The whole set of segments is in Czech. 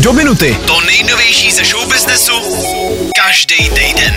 do minuty. To nejnovější ze showbiznesu každý týden.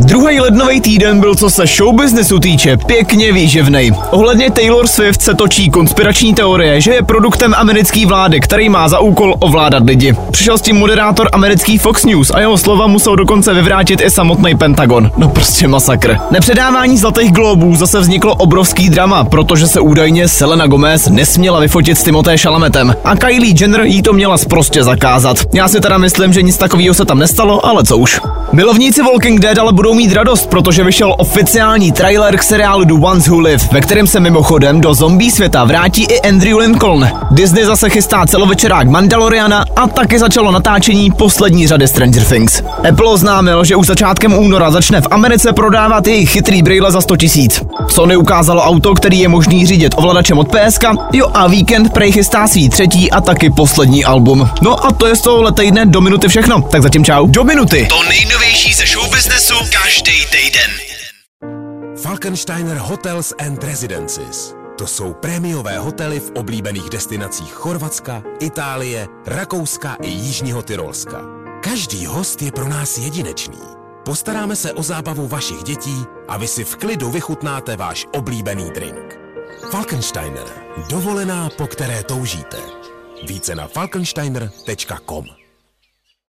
Druhý lednový týden byl, co se showbiznesu týče, pěkně výživnej. Ohledně Taylor Swift se točí konspirační teorie, že je produktem americké vlády, který má za úkol ovládat lidi. Přišel s tím moderátor americký Fox News a jeho slova musel dokonce vyvrátit i samotný Pentagon. No prostě masakr. Nepředávání Zlatých globů zase vzniklo obrovský drama, protože se údajně Selena Gomez nesměla vyfotit s Timothée Chalametem a Kylie Jenner jí to měla sprostě zakázat. Já si teda myslím, že nic takového se tam nestalo, ale co už. Milovníci Walking Dead ale budou mít radost, protože vyšel oficiální trailer k seriálu The Ones Who Live, ve kterém se mimochodem do zombie světa vrátí i Andrew Lincoln. Disney zase chystá celovečerák Mandaloriana a taky začalo natáčení poslední řady Stranger Things. Apple oznámil, že už začátkem února začne v Americe prodávat jejich chytrý brýle za 100 000. Sony ukázalo auto, který je možný řídit ovladačem od PS, jo a víkend prej chystá svý třetí a taky poslední album. No a to je z tohohle týdne do minuty všechno, tak zatím čau. Do minuty. To nejnovější ze showbiznesu každý týden. Falkensteiner Hotels and Residences. To jsou prémiové hotely v oblíbených destinacích Chorvatska, Itálie, Rakouska i Jižního Tyrolska. Každý host je pro nás jedinečný. Postaráme se o zábavu vašich dětí a vy si v klidu vychutnáte váš oblíbený drink. Falkensteiner. Dovolená, po které toužíte. Více na falkensteiner.com.